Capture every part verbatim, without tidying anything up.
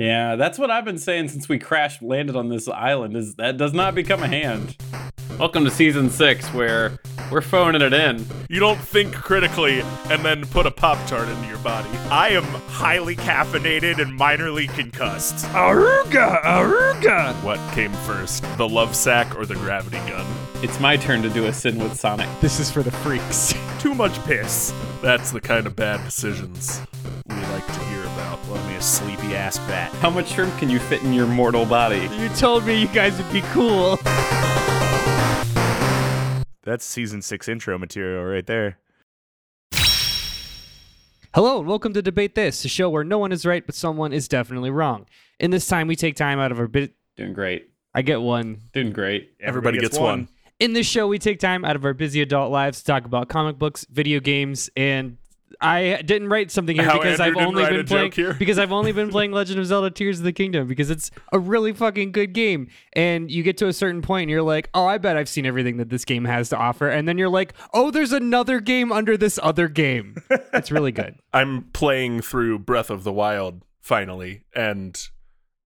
Yeah, that's what I've been saying since we crashed landed on this island, is that does not become a hand. Welcome to season six, where we're phoning it in. You don't think critically and then put a Pop-Tart into your body. I am highly caffeinated and minorly concussed. Aruga, aruga! What came first, the love sack or the gravity gun? It's my turn to do a sin with Sonic. This is for the freaks. Too much piss. That's the kind of bad decisions we like to hear about. Let me a sleepy ass bat. How much shrimp can you fit in your mortal body? You told me you guys would be cool. That's season six intro material right there. Hello and welcome to Debate This, a show where no one is right but someone is definitely wrong. In this time we take time out of our bit. Doing great. I get one. Doing great. Everybody, Everybody gets, gets one. one. In this show we take time out of our busy adult lives to talk about comic books, video games, and I didn't write something here How because Andrew I've only been playing because I've only been playing Legend of Zelda Tears of the Kingdom because it's a really fucking good game, and you get to a certain point and you're like, oh, I bet I've seen everything that this game has to offer, and then you're like, oh, there's another game under this other game. It's really good. I'm playing through Breath of the Wild finally, and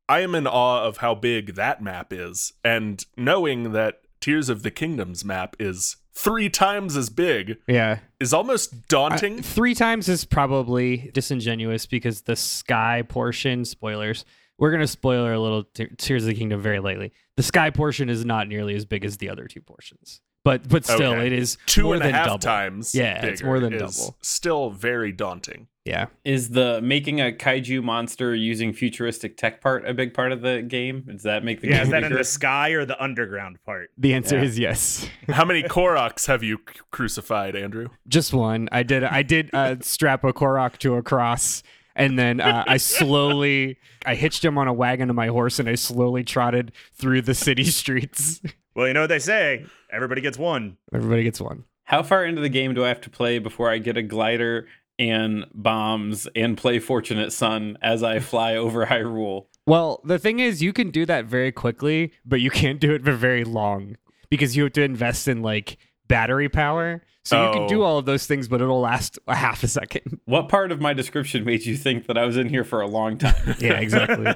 I am in awe of how big that map is, and knowing that Tears of the Kingdom's map is three times as big, yeah, is almost daunting. Uh, three times is probably disingenuous because the sky portion, spoilers, we're going to spoiler a little te- Tears of the Kingdom very lightly. The sky portion is not nearly as big as the other two portions, but but still, okay. It is two more and than a half double. Times. Yeah, it's more than double. Still very daunting. Yeah. Is the making a kaiju monster using futuristic tech part a big part of the game? Does that make the yeah, game? Is that bigger? In the sky or the underground part? The answer yeah. is yes. How many Koroks have you c- crucified, Andrew? Just one. I did. I did uh, strap a Korok to a cross, and then uh, I slowly, I hitched him on a wagon to my horse, and I slowly trotted through the city streets. Well, you know what they say. Everybody gets one. Everybody gets one. How far into the game do I have to play before I get a glider and bombs and play Fortunate Son as I fly over Hyrule? Well, the thing is, you can do that very quickly, but you can't do it for very long because you have to invest in like battery power. So oh. you can do all of those things, but it'll last a half a second. What part of my description made you think that I was in here for a long time? Yeah, exactly.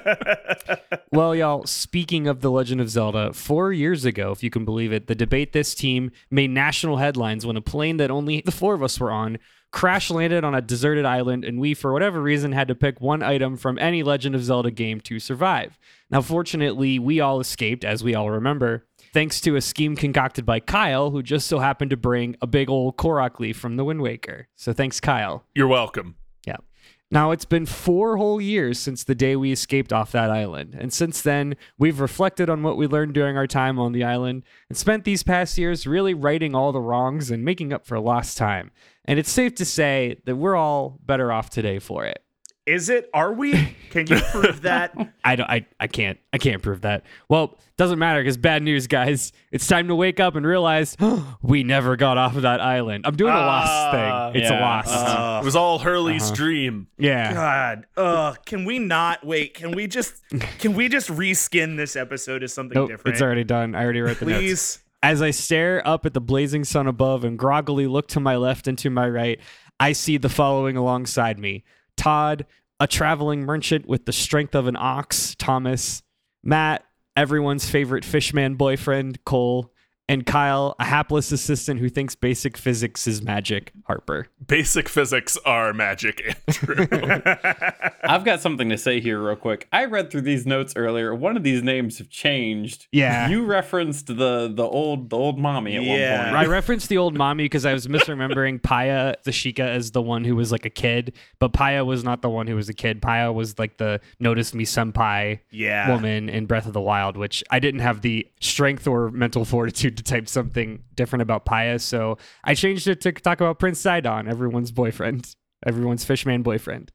Well, y'all, speaking of The Legend of Zelda, four years ago, if you can believe it, the Debate This team made national headlines when a plane that only the four of us were on crash landed on a deserted island, and we, for whatever reason, had to pick one item from any Legend of Zelda game to survive. Now, fortunately, we all escaped, as we all remember, thanks to a scheme concocted by Kyle, who just so happened to bring a big old Korok leaf from the Wind Waker. So thanks, Kyle. You're welcome. Yeah. Now, it's been four whole years since the day we escaped off that island, and since then, we've reflected on what we learned during our time on the island and spent these past years really righting all the wrongs and making up for lost time. And it's safe to say that we're all better off today for it. Is it? Are we? Can you prove that? I don't. I, I can't. I can't prove that. Well, doesn't matter because bad news, guys. It's time to wake up and realize oh, we never got off of that island. I'm doing uh, a Lost thing. It's yeah, a Lost. Uh, it was all Hurley's uh-huh. dream. Yeah. God. Uh, can we not wait? Can we just? Can we just reskin this episode as something nope, different? It's already done. I already wrote the Please. notes. As I stare up at the blazing sun above and groggily look to my left and to my right, I see the following alongside me. Todd, a traveling merchant with the strength of an ox, Thomas. Matt, everyone's favorite fishman boyfriend, Cole. And Kyle, a hapless assistant who thinks basic physics is magic, Harper. Basic physics are magic, Andrew. I've got something to say here real quick. I read through these notes earlier. One of these names have changed. Yeah. You referenced the the old the old mommy at yeah. one point. I referenced the old mommy because I was misremembering Paya, the Sheikah, as the one who was like a kid. But Paya was not the one who was a kid. Paya was like the notice me senpai yeah. woman in Breath of the Wild, which I didn't have the strength or mental fortitude to type something different about Paya, so I changed it to talk about Prince Sidon, everyone's boyfriend, everyone's fishman boyfriend.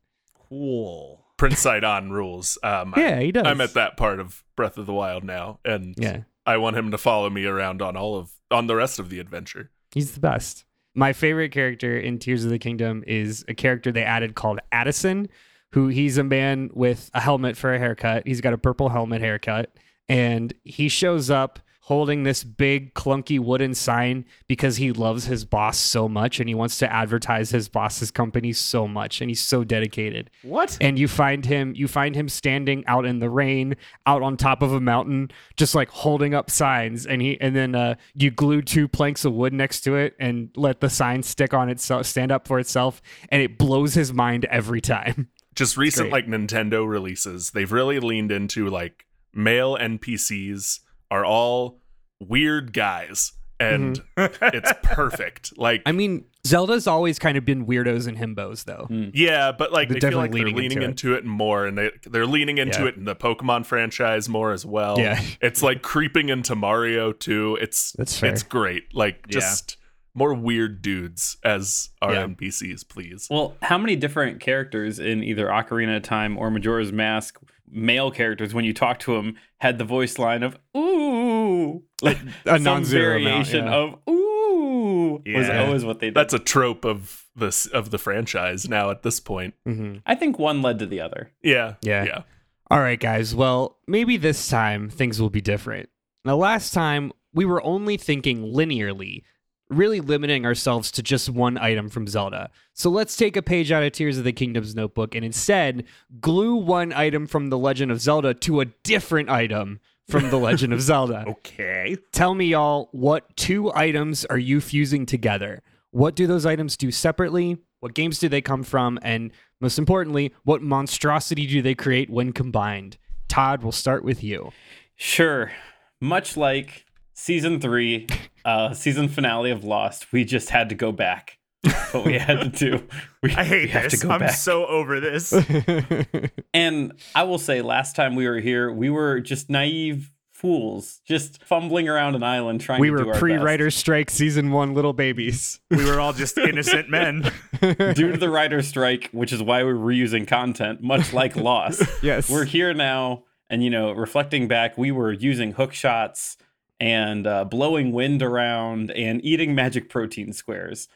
Cool. Prince Sidon rules. Um, yeah, he does. I'm at that part of Breath of the Wild now, and yeah. I want him to follow me around on all of on the rest of the adventure. He's the best. My favorite character in Tears of the Kingdom is a character they added called Addison, who he's a man with a helmet for a haircut. He's got a purple helmet haircut, and he shows up holding this big clunky wooden sign because he loves his boss so much and he wants to advertise his boss's company so much and he's so dedicated. What? And you find him you find him standing out in the rain, out on top of a mountain, just like holding up signs, and he and then uh, you glue two planks of wood next to it and let the sign stick on itself, stand up for itself, and it blows his mind every time. Just recent Great. like Nintendo releases, they've really leaned into like male N P Cs are all weird guys, and mm-hmm. it's perfect. Like, I mean, Zelda's always kind of been weirdos and himbos, though. Mm. Yeah, but like they're they feel like they're leaning into, into it. it more, and they they're leaning into yeah. it in the Pokemon franchise more as well. Yeah, it's like creeping into Mario too. It's That's fair. It's great. Like just. Yeah. More weird dudes as our yeah. N P Cs, please. Well, how many different characters in either Ocarina of Time or Majora's Mask, male characters, when you talk to them, had the voice line of "ooh," like a non-zero variation amount, yeah. of "ooh" yeah. was always what they did. That's a trope of this of the franchise now at this point. Mm-hmm. I think one led to the other. Yeah, yeah, yeah. All right, guys. Well, maybe this time things will be different. Now, last time we were only thinking linearly, really limiting ourselves to just one item from Zelda. So let's take a page out of Tears of the Kingdom's notebook and instead glue one item from The Legend of Zelda to a different item from The Legend of Zelda. Okay. Tell me, y'all, what two items are you fusing together? What do those items do separately? What games do they come from? And most importantly, what monstrosity do they create when combined? Todd, we'll start with you. Sure. Much like Season three... Uh, season finale of Lost. We just had to go back. That's what we had to do. We, I hate we have this. To go I'm back. So over this. And I will say, last time we were here, we were just naive fools, just fumbling around an island trying we to do our best. We were pre-writer's strike season one little babies. We were all just innocent men. Due to the writer's strike, which is why we were reusing content, much like Lost. Yes. We're here now, and you know, reflecting back, we were using hook shots and uh, blowing wind around and eating magic protein squares.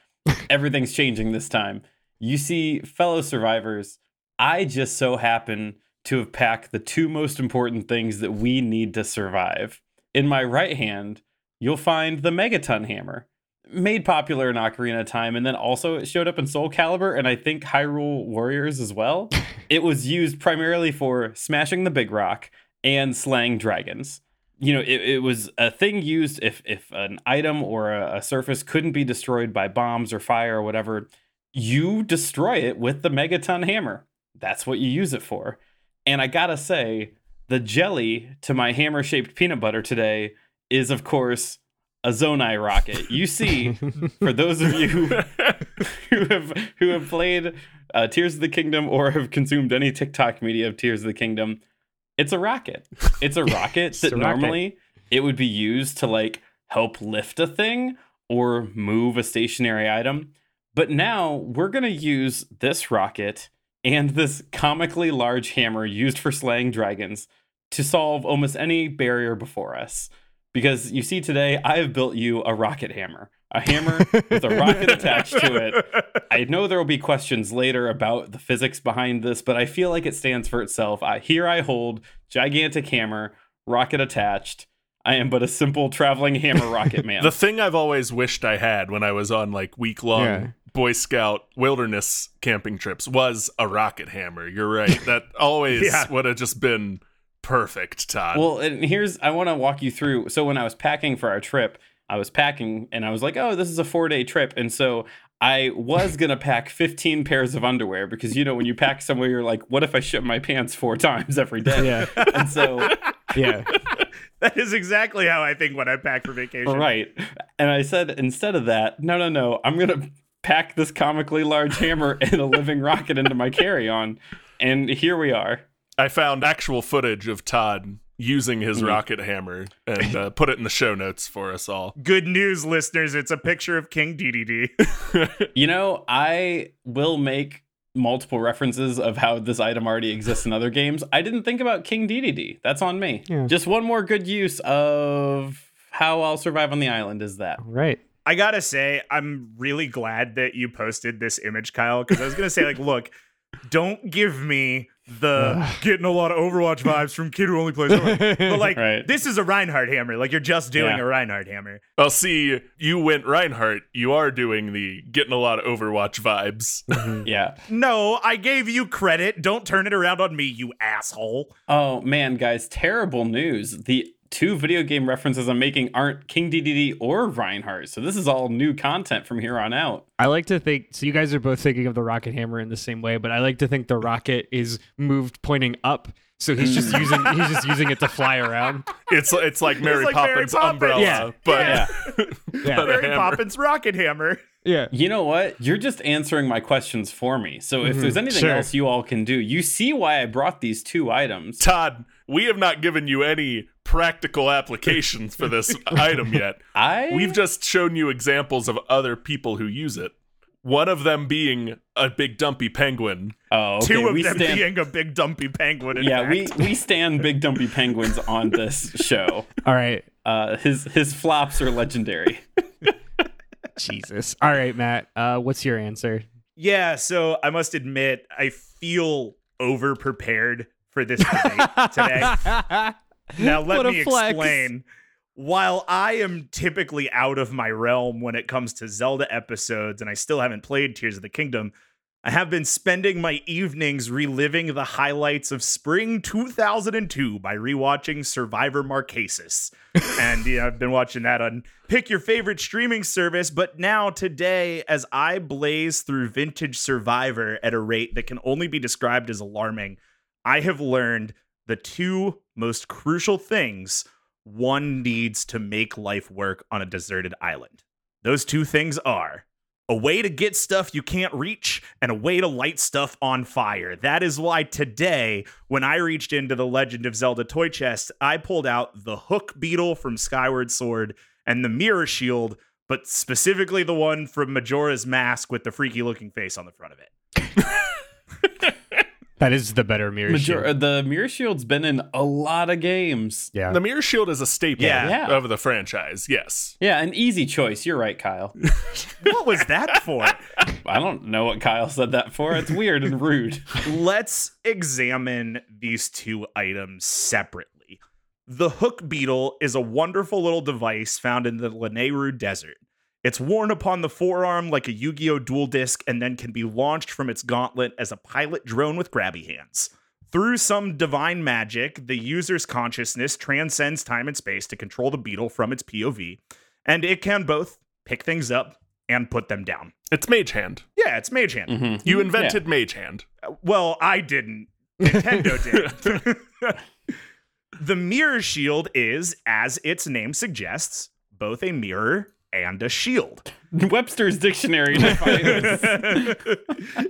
Everything's changing this time. You see, fellow survivors, I just so happen to have packed the two most important things that we need to survive. In my right hand, you'll find the Megaton Hammer, made popular in Ocarina of Time, and then also it showed up in Soul Calibur and I think Hyrule Warriors as well. It was used primarily for smashing the big rock and slaying dragons. You know, it, it was a thing used if, if an item or a, a surface couldn't be destroyed by bombs or fire or whatever, you destroy it with the Megaton Hammer. That's what you use it for. And I gotta say, the jelly to my hammer-shaped peanut butter today is, of course, a Zonai rocket. You see, for those of you who have, who have played uh, Tears of the Kingdom or have consumed any TikTok media of Tears of the Kingdom, It's a rocket. It's a rocket that a normally rocket. It would be used to like help lift a thing or move a stationary item. But now we're going to use this rocket and this comically large hammer used for slaying dragons to solve almost any barrier before us. Because you see today, I have built you a rocket hammer, a hammer with a rocket attached to it. I know there will be questions later about the physics behind this, but I feel like it stands for itself. I, here I hold gigantic hammer, rocket attached. I am but a simple traveling hammer rocket man. The thing I've always wished I had when I was on like week long yeah. Boy Scout wilderness camping trips was a rocket hammer. You're right. That always yeah. would have just been... Perfect, Todd. Well, and here's, I want to walk you through. So when I was packing for our trip, I was packing and I was like, oh, this is a four day trip. And so I was going to pack fifteen pairs of underwear because, you know, when you pack somewhere, you're like, what if I shit my pants four times every day? Yeah. And so, yeah, that is exactly how I think when I pack for vacation. Right. And I said, instead of that, no, no, no, I'm going to pack this comically large hammer and a living rocket into my carry-on. And here we are. I found actual footage of Todd using his mm. rocket hammer and uh, put it in the show notes for us all. Good news, listeners. It's a picture of King Dedede. You know, I will make multiple references of how this item already exists in other games. I didn't think about King Dedede. That's on me. Yeah. Just one more good use of how I'll survive on the island is that. Right. I gotta say, I'm really glad that you posted this image, Kyle, because I was going to say, like, look, don't give me the getting a lot of Overwatch vibes from kid who only plays Overwatch. But like, right. This is a Reinhardt hammer. Like, you're just doing yeah. a Reinhardt hammer. Well, see, you went Reinhardt. You are doing the getting a lot of Overwatch vibes. Mm-hmm. Yeah. No, I gave you credit. Don't turn it around on me, you asshole. Oh, man, guys. Terrible news. The two video game references I'm making aren't King Dedede or Reinhardt. So this is all new content from here on out. I like to think, so you guys are both thinking of the rocket hammer in the same way, but I like to think the rocket is moved pointing up. So he's just using he's just using it to fly around. It's it's like Mary, it's like Poppins, Mary Poppins umbrella, yeah. but, yeah. Yeah. but Mary Poppins rocket hammer. Yeah. You know what? You're just answering my questions for me. So if mm-hmm. there's anything sure. else you all can do, you see why I brought these two items. Todd, we have not given you any practical applications for this item yet. I We've just shown you examples of other people who use it. One of them being a big dumpy penguin. Oh, okay. Two of we them stand... being a big dumpy penguin. In yeah, fact. we we stand big dumpy penguins on this show. All right, uh, his his flops are legendary. Jesus. All right, Matt. Uh, what's your answer? Yeah. So I must admit, I feel over prepared for this debate today. Now let me flex. explain. While I am typically out of my realm when it comes to Zelda episodes, and I still haven't played Tears of the Kingdom, I have been spending my evenings reliving the highlights of spring two thousand two by rewatching Survivor Marquesas. And you know, I've been watching that on pick your favorite streaming service. But now today, as I blaze through vintage Survivor at a rate that can only be described as alarming, I have learned the two most crucial things one needs to make life work on a deserted island. Those two things are a way to get stuff you can't reach and a way to light stuff on fire. That is why today, when I reached into the Legend of Zelda toy chest, I pulled out the hook beetle from Skyward Sword and the mirror shield, but specifically the one from Majora's Mask with the freaky looking face on the front of it. That is the better mirror Major- shield. The mirror shield's been in a lot of games. Yeah, the mirror shield is a staple yeah. of the franchise. Yes. Yeah, an easy choice. You're right, Kyle. What was that for? I don't know what Kyle said that for. It's weird and rude. Let's examine these two items separately. The hook beetle is a wonderful little device found in the Lanayru Desert. It's worn upon the forearm like a Yu-Gi-Oh! Dual Disc and then can be launched from its gauntlet as a pilot drone with grabby hands. Through some divine magic, the user's consciousness transcends time and space to control the beetle from its P O V, and it can both pick things up and put them down. It's Mage Hand. Yeah, it's Mage Hand. Mm-hmm. You invented yeah. Mage Hand. Well, I didn't. Nintendo did. The mirror shield is, as its name suggests, both a mirror and a shield. Webster's dictionary defines.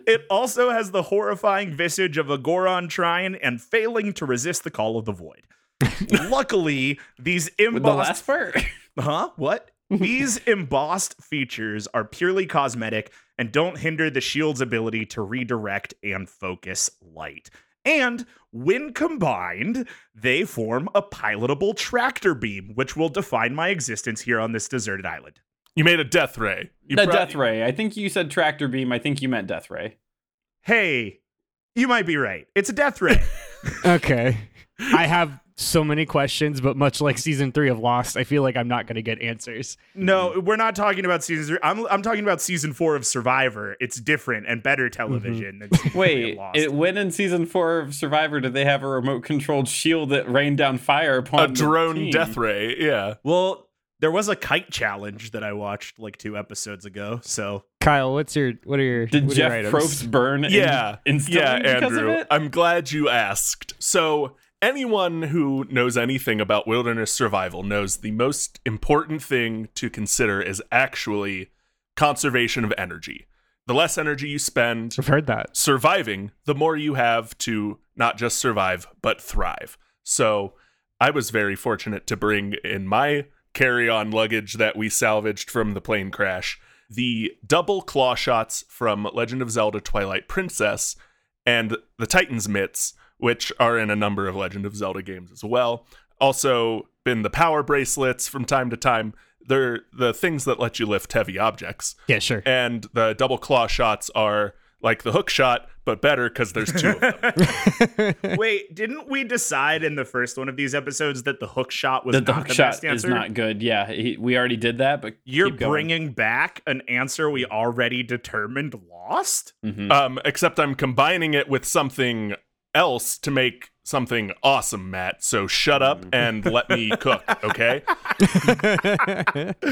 It also has the horrifying visage of a Goron shrine and failing to resist the call of the void. Luckily, these embossed the last part? Huh? What? These embossed features are purely cosmetic and don't hinder the shield's ability to redirect and focus light. And when combined, they form a pilotable tractor beam, which will define my existence here on this deserted island. You made a death ray. You a pro- death ray. I think you said tractor beam. I think you meant death ray. Hey, you might be right. It's a death ray. Okay. I have so many questions, but much like season three of Lost, I feel like I'm not going to get answers. No, we're not talking about season three. I'm I'm talking about season four of Survivor. It's different and better television. Mm-hmm. Than Wait, of Lost. It, when in season four of Survivor did they have a remote-controlled shield that rained down fire upon a drone team? Death ray? Yeah. Well, there was a kite challenge that I watched like two episodes ago. So, Kyle, what's your what are your did Jeff Probst burn? Yeah, in, in yeah, Andrew. I'm glad you asked. So. Anyone who knows anything about wilderness survival knows the most important thing to consider is actually conservation of energy. The less energy you spend I've heard that. surviving, the more you have to not just survive, but thrive. So I was very fortunate to bring in my carry-on luggage that we salvaged from the plane crash, the double claw shots from Legend of Zelda Twilight Princess and the Titan's mitts, which are in a number of Legend of Zelda games as well. Also been the power bracelets from time to time. They're the things that let you lift heavy objects. Yeah, sure. And the double claw shots are like the hook shot, but better because there's two of them. Wait, didn't we decide in the first one of these episodes that the hook shot was the, the hook the shot best answer? Is not good. Yeah, he, we already did that. But you're bringing back an answer we already determined lost. Mm-hmm. Um, except I'm combining it with something else to make something awesome, Matt. So shut up and let me cook, okay?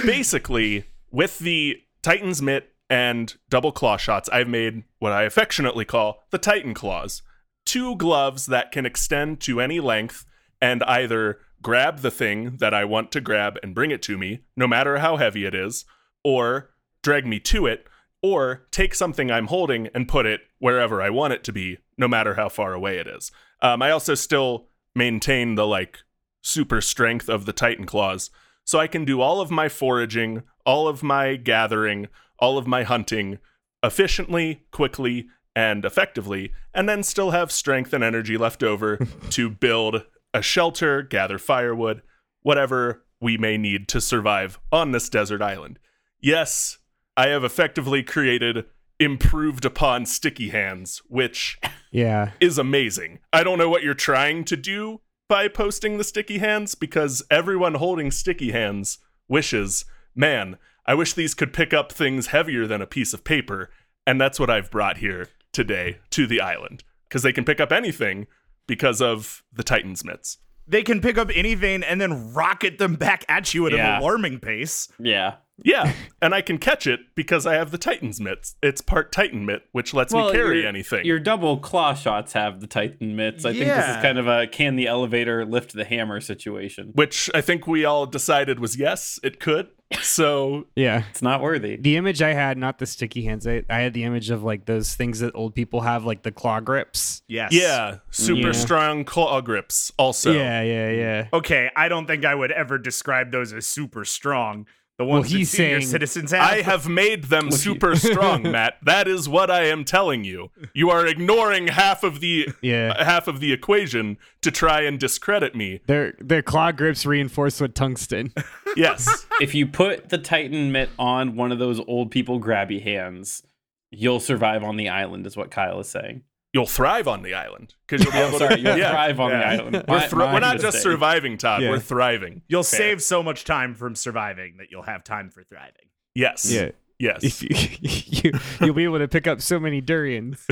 Basically, with the Titan's Mitt and double claw shots, I've made what I affectionately call the Titan Claws. Two gloves that can extend to any length and either grab the thing that I want to grab and bring it to me, no matter how heavy it is, or drag me to it, or take something I'm holding and put it wherever I want it to be, no matter how far away it is. Um, I also still maintain the like super strength of the Titan Claws, so I can do all of my foraging, all of my gathering, all of my hunting efficiently, quickly, and effectively, and then still have strength and energy left over to build a shelter, gather firewood, whatever we may need to survive on this desert island. Yes, I have effectively created improved upon sticky hands, which yeah. is amazing. I don't know what you're trying to do by posting the sticky hands, because everyone holding sticky hands wishes, man, I wish these could pick up things heavier than a piece of paper, and that's what I've brought here today to the island, because they can pick up anything because of the Titan's mitts. They can pick up anything and then rocket them back at you at yeah. an alarming pace. Yeah. Yeah, and I can catch it because I have the Titan's mitts. It's part Titan mitt, which lets well, me carry your, anything. Your double claw shots have the Titan mitts. I yeah. think this is kind of a can the elevator lift the hammer situation. Which I think we all decided was yes, it could. So yeah, it's not worthy. The image I had, not the sticky hands, I, I had the image of like those things that old people have, like the claw grips. Yes. Yeah, super yeah. strong claw grips also. Yeah, yeah, yeah. Okay, I don't think I would ever describe those as super strong. The ones well, he's that senior saying, citizens have. I have made them super strong, Matt. That is what I am telling you. You are ignoring half of the yeah. uh, half of the equation to try and discredit me. Their their claw grips reinforced with tungsten. Yes. If you put the Titan mitt on one of those old people grabby hands, you'll survive on the island, is what Kyle is saying. You'll thrive on the island. You'll be able to, sorry, you'll yeah. thrive on yeah. the island. We're, thri- we're not just surviving, Todd. Yeah. We're thriving. You'll Fair. save so much time from surviving that you'll have time for thriving. Yes. Yeah. Yes. You, you, you'll be able to pick up so many durians.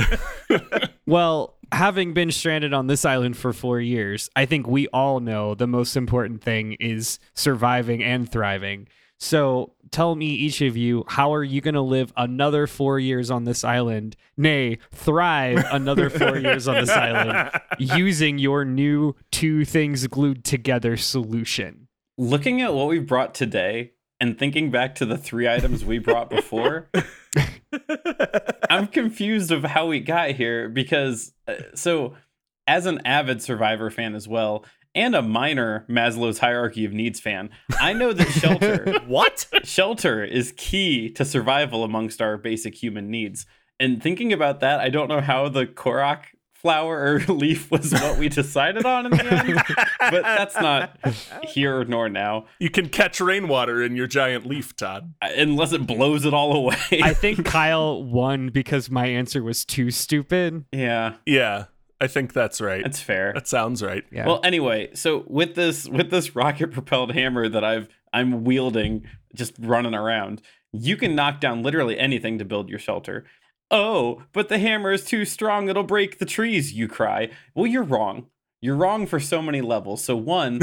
Well, having been stranded on this island for four years, I think we all know the most important thing is surviving and thriving. So tell me, each of you, how are you going to live another four years on this island? Nay, thrive another four years on this island using your new two things glued together solution. Looking at what we brought today and thinking back to the three items we brought before, I'm confused of how we got here because uh, so as an avid Survivor fan as well, and a minor Maslow's Hierarchy of Needs fan, I know that shelter... what? Shelter is key to survival amongst our basic human needs. And thinking about that, I don't know how the Korok flower or leaf was what we decided on in the end, but that's not here nor now. You can catch rainwater in your giant leaf, Todd. Unless it blows it all away. I think Kyle won because my answer was too stupid. Yeah. Yeah. I think that's right. That's fair. That sounds right. Yeah. Well, anyway, so with this with this rocket-propelled hammer that I've I'm wielding, just running around, you can knock down literally anything to build your shelter. Oh, but the hammer is too strong; it'll break the trees. You cry. Well, you're wrong. You're wrong for so many levels. So one,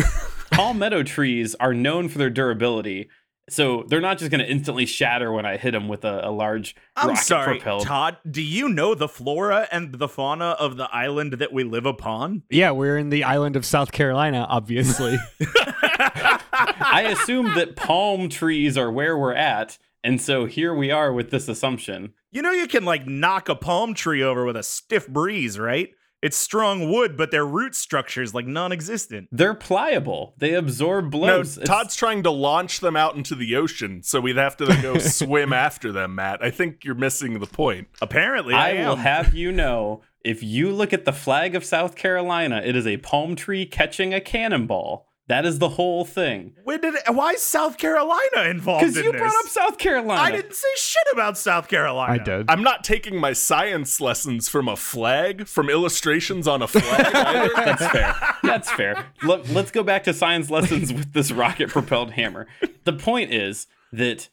palmetto trees are known for their durability. So they're not just going to instantly shatter when I hit them with a, a large rocket-propelled... I'm sorry, propelled. Todd, do you know the flora and the fauna of the island that we live upon? Yeah, we're in the island of South Carolina, obviously. I assume that palm trees are where we're at, and so here we are with this assumption. You know you can, like, knock a palm tree over with a stiff breeze, right? It's strong wood, but their root structure is like non-existent. They're pliable. They absorb blows. No, Todd's it's... trying to launch them out into the ocean, so we'd have to then go swim after them, Matt. I think you're missing the point. Apparently, I, I am. will have you know, if you look at the flag of South Carolina, it is a palm tree catching a cannonball. That is the whole thing. When did? Why is South Carolina involved in this? Because you brought up South Carolina. I didn't say shit about South Carolina. I did. I'm not taking my science lessons from a flag, from illustrations on a flag either. That's fair. That's fair. Look, let's go back to science lessons with this rocket-propelled hammer. The point is that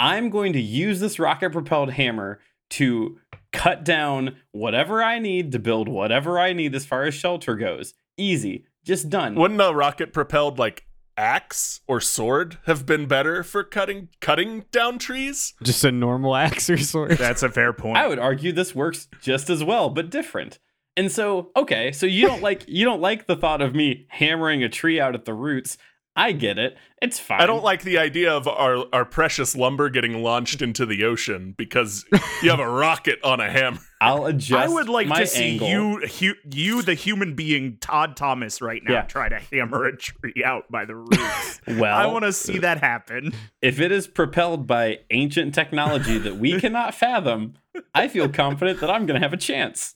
I'm going to use this rocket-propelled hammer to cut down whatever I need to build whatever I need as far as shelter goes. Easy. Just done. Wouldn't a rocket-propelled, like, axe or sword have been better for cutting cutting down trees? Just a normal axe or sword? That's a fair point. I would argue this works just as well, but different. And so, okay, so you don't like you don't like the thought of me hammering a tree out at the roots. I get it. It's fine. I don't like the idea of our, our precious lumber getting launched into the ocean because you have a rocket on a hammer. I'll adjust. I would like my to see angle. you, hu- you, the human being Todd Thomas, right now, yeah. try to hammer a tree out by the roots. Well, I want to see that happen. If it is propelled by ancient technology that we cannot fathom, I feel confident that I'm going to have a chance.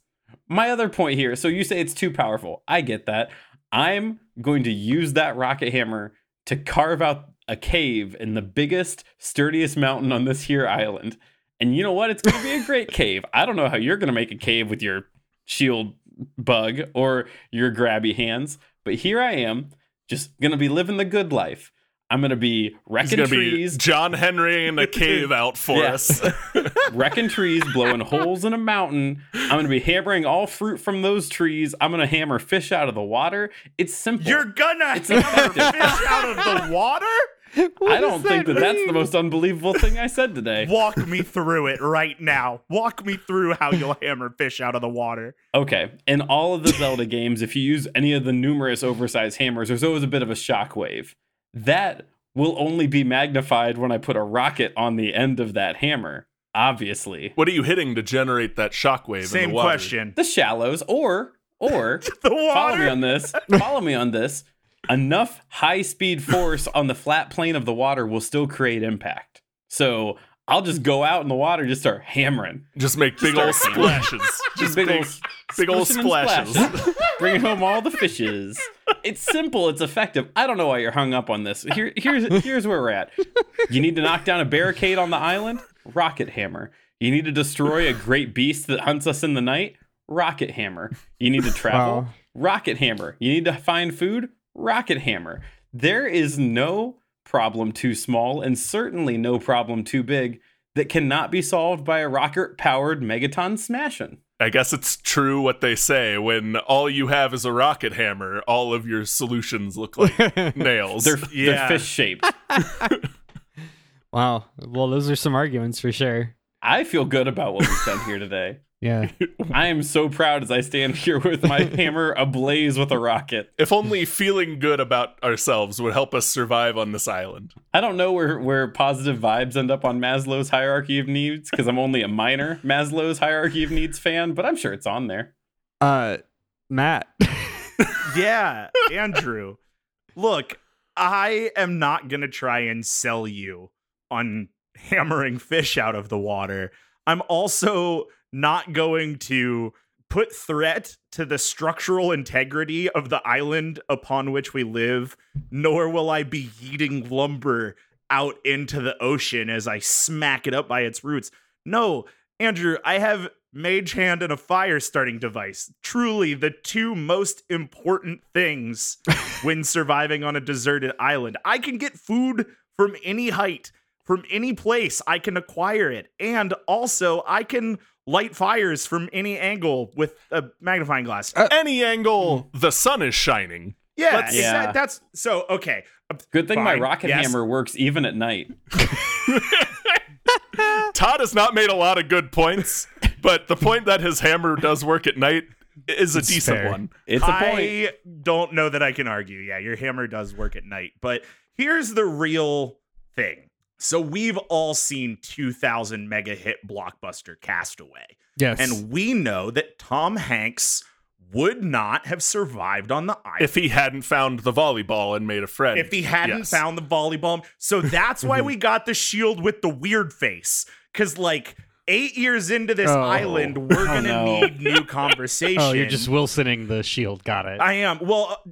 My other point here. So you say it's too powerful. I get that. I'm going to use that rocket hammer to carve out a cave in the biggest, sturdiest mountain on this here island. And you know what? It's going to be a great cave. I don't know how you're going to make a cave with your shield bug or your grabby hands, but here I am, just going to be living the good life. I'm going to be wrecking gonna trees. Be John Henry in a cave out for yeah. us. Wrecking trees, blowing holes in a mountain. I'm going to be hammering all fruit from those trees. I'm going to hammer fish out of the water. It's simple. You're going to hammer fish out of the water? What I don't that think that mean? That's the most unbelievable thing I said today. Walk me through it right now. Walk me through how you'll hammer fish out of the water. Okay. In all of the Zelda games, if you use any of the numerous oversized hammers, there's always a bit of a shockwave. That will only be magnified when I put a rocket on the end of that hammer, obviously. What are you hitting to generate that shockwave? Same in the water? Question. The shallows, or, or, the water. Follow me on this, follow me on this. Enough high-speed force on the flat plane of the water will still create impact. So I'll just go out in the water and just start hammering. Just make big just old splashes. Just big, big old, big old splashes. splashes. Bring home all the fishes. It's simple. It's effective. I don't know why you're hung up on this. Here, here's here's where we're at. You need to knock down a barricade on the island? Rocket hammer. You need to destroy a great beast that hunts us in the night? Rocket hammer. You need to travel? Wow. Rocket hammer. You need to find food? Rocket hammer. There is no problem too small and certainly no problem too big that cannot be solved by a rocket-powered megaton smashing. I guess it's true what they say. When all you have is a rocket hammer, all of your solutions look like nails. They're, yeah. they're fish-shaped. Wow. Well, those are some arguments for sure. I feel good about what we've done here today. Yeah. I am so proud as I stand here with my hammer ablaze with a rocket. If only feeling good about ourselves would help us survive on this island. I don't know where, where positive vibes end up on Maslow's hierarchy of needs, because I'm only a minor Maslow's hierarchy of needs fan, but I'm sure it's on there. Uh, Matt. Yeah, Andrew. Look, I am not going to try and sell you on hammering fish out of the water. I'm also not going to put threat to the structural integrity of the island upon which we live, nor will I be yeeting lumber out into the ocean as I smack it up by its roots. No, Andrew, I have Mage Hand and a fire starting device. Truly the two most important things when surviving on a deserted island. I can get food from any height, from any place. I can acquire it. And also I can light fires from any angle with a magnifying glass. Uh, any angle, the sun is shining. Yeah, Let's, yeah. That, that's so okay. Good thing Fine. my rocket yes. hammer works even at night. Todd has not made a lot of good points, but the point that his hammer does work at night is it's a decent fair. one. It's a point. I don't know that I can argue. Yeah, your hammer does work at night, but here's the real thing. So we've all seen two thousand mega hit blockbuster Castaway. Yes. And we know that Tom Hanks would not have survived on the island if he hadn't found the volleyball and made a friend. If he hadn't yes. found the volleyball. So that's why we got the shield with the weird face. Because like eight years into this oh. island, we're going to oh, no. need new conversation. Oh, you're just Wilsoning the shield. Got it. I am. Well, uh,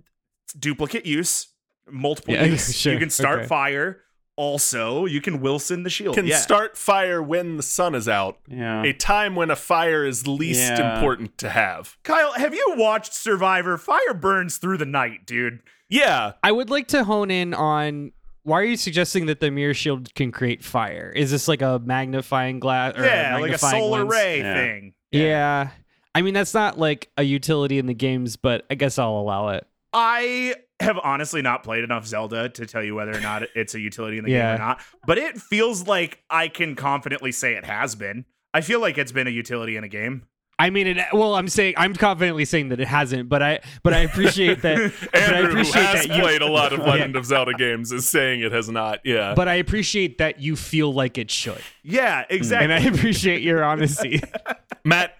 duplicate use. multiple yeah, use. Sure. You can start okay. fire. Also, you can Wilson the shield. Can yeah. start fire when the sun is out. Yeah. A time when a fire is least yeah. important to have. Kyle, have you watched Survivor? Fire burns through the night, dude. Yeah. I would like to hone in on... Why are you suggesting that the mirror shield can create fire? Is this like a magnifying glass? Or yeah, a magnifying like a solar lens? ray yeah. thing. Yeah. yeah. I mean, that's not like a utility in the games, but I guess I'll allow it. I have honestly not played enough Zelda to tell you whether or not it's a utility in the yeah. game or not, but it feels like I can confidently say it has been. I feel like it's been a utility in a game. I mean, it, well, I'm saying I'm confidently saying that it hasn't, but I but I appreciate that. Andrew, but I appreciate who has that played you, a lot of Legend yeah. of Zelda games, is saying it has not. Yeah, but I appreciate that you feel like it should. Yeah, exactly. And I appreciate your honesty, Matt.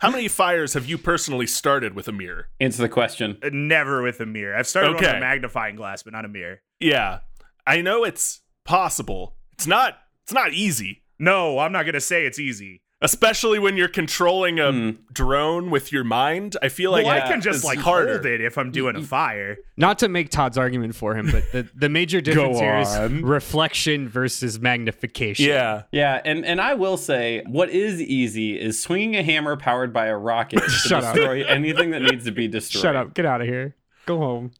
How many fires have you personally started with a mirror? Answer the question. Never with a mirror. I've started okay. with a magnifying glass, but not a mirror. Yeah, I know it's possible. It's not. It's not easy. No, I'm not gonna say it's easy. Especially when you're controlling a mm. drone with your mind. I feel like well, yeah, I can just like harder. hold it if I'm doing a fire. Not to make Todd's argument for him, but the, the major difference here is reflection versus magnification. Yeah. Yeah. And, and I will say what is easy is swinging a hammer powered by a rocket to Shut destroy up. anything that needs to be destroyed. Shut up. Get out of here. Go home.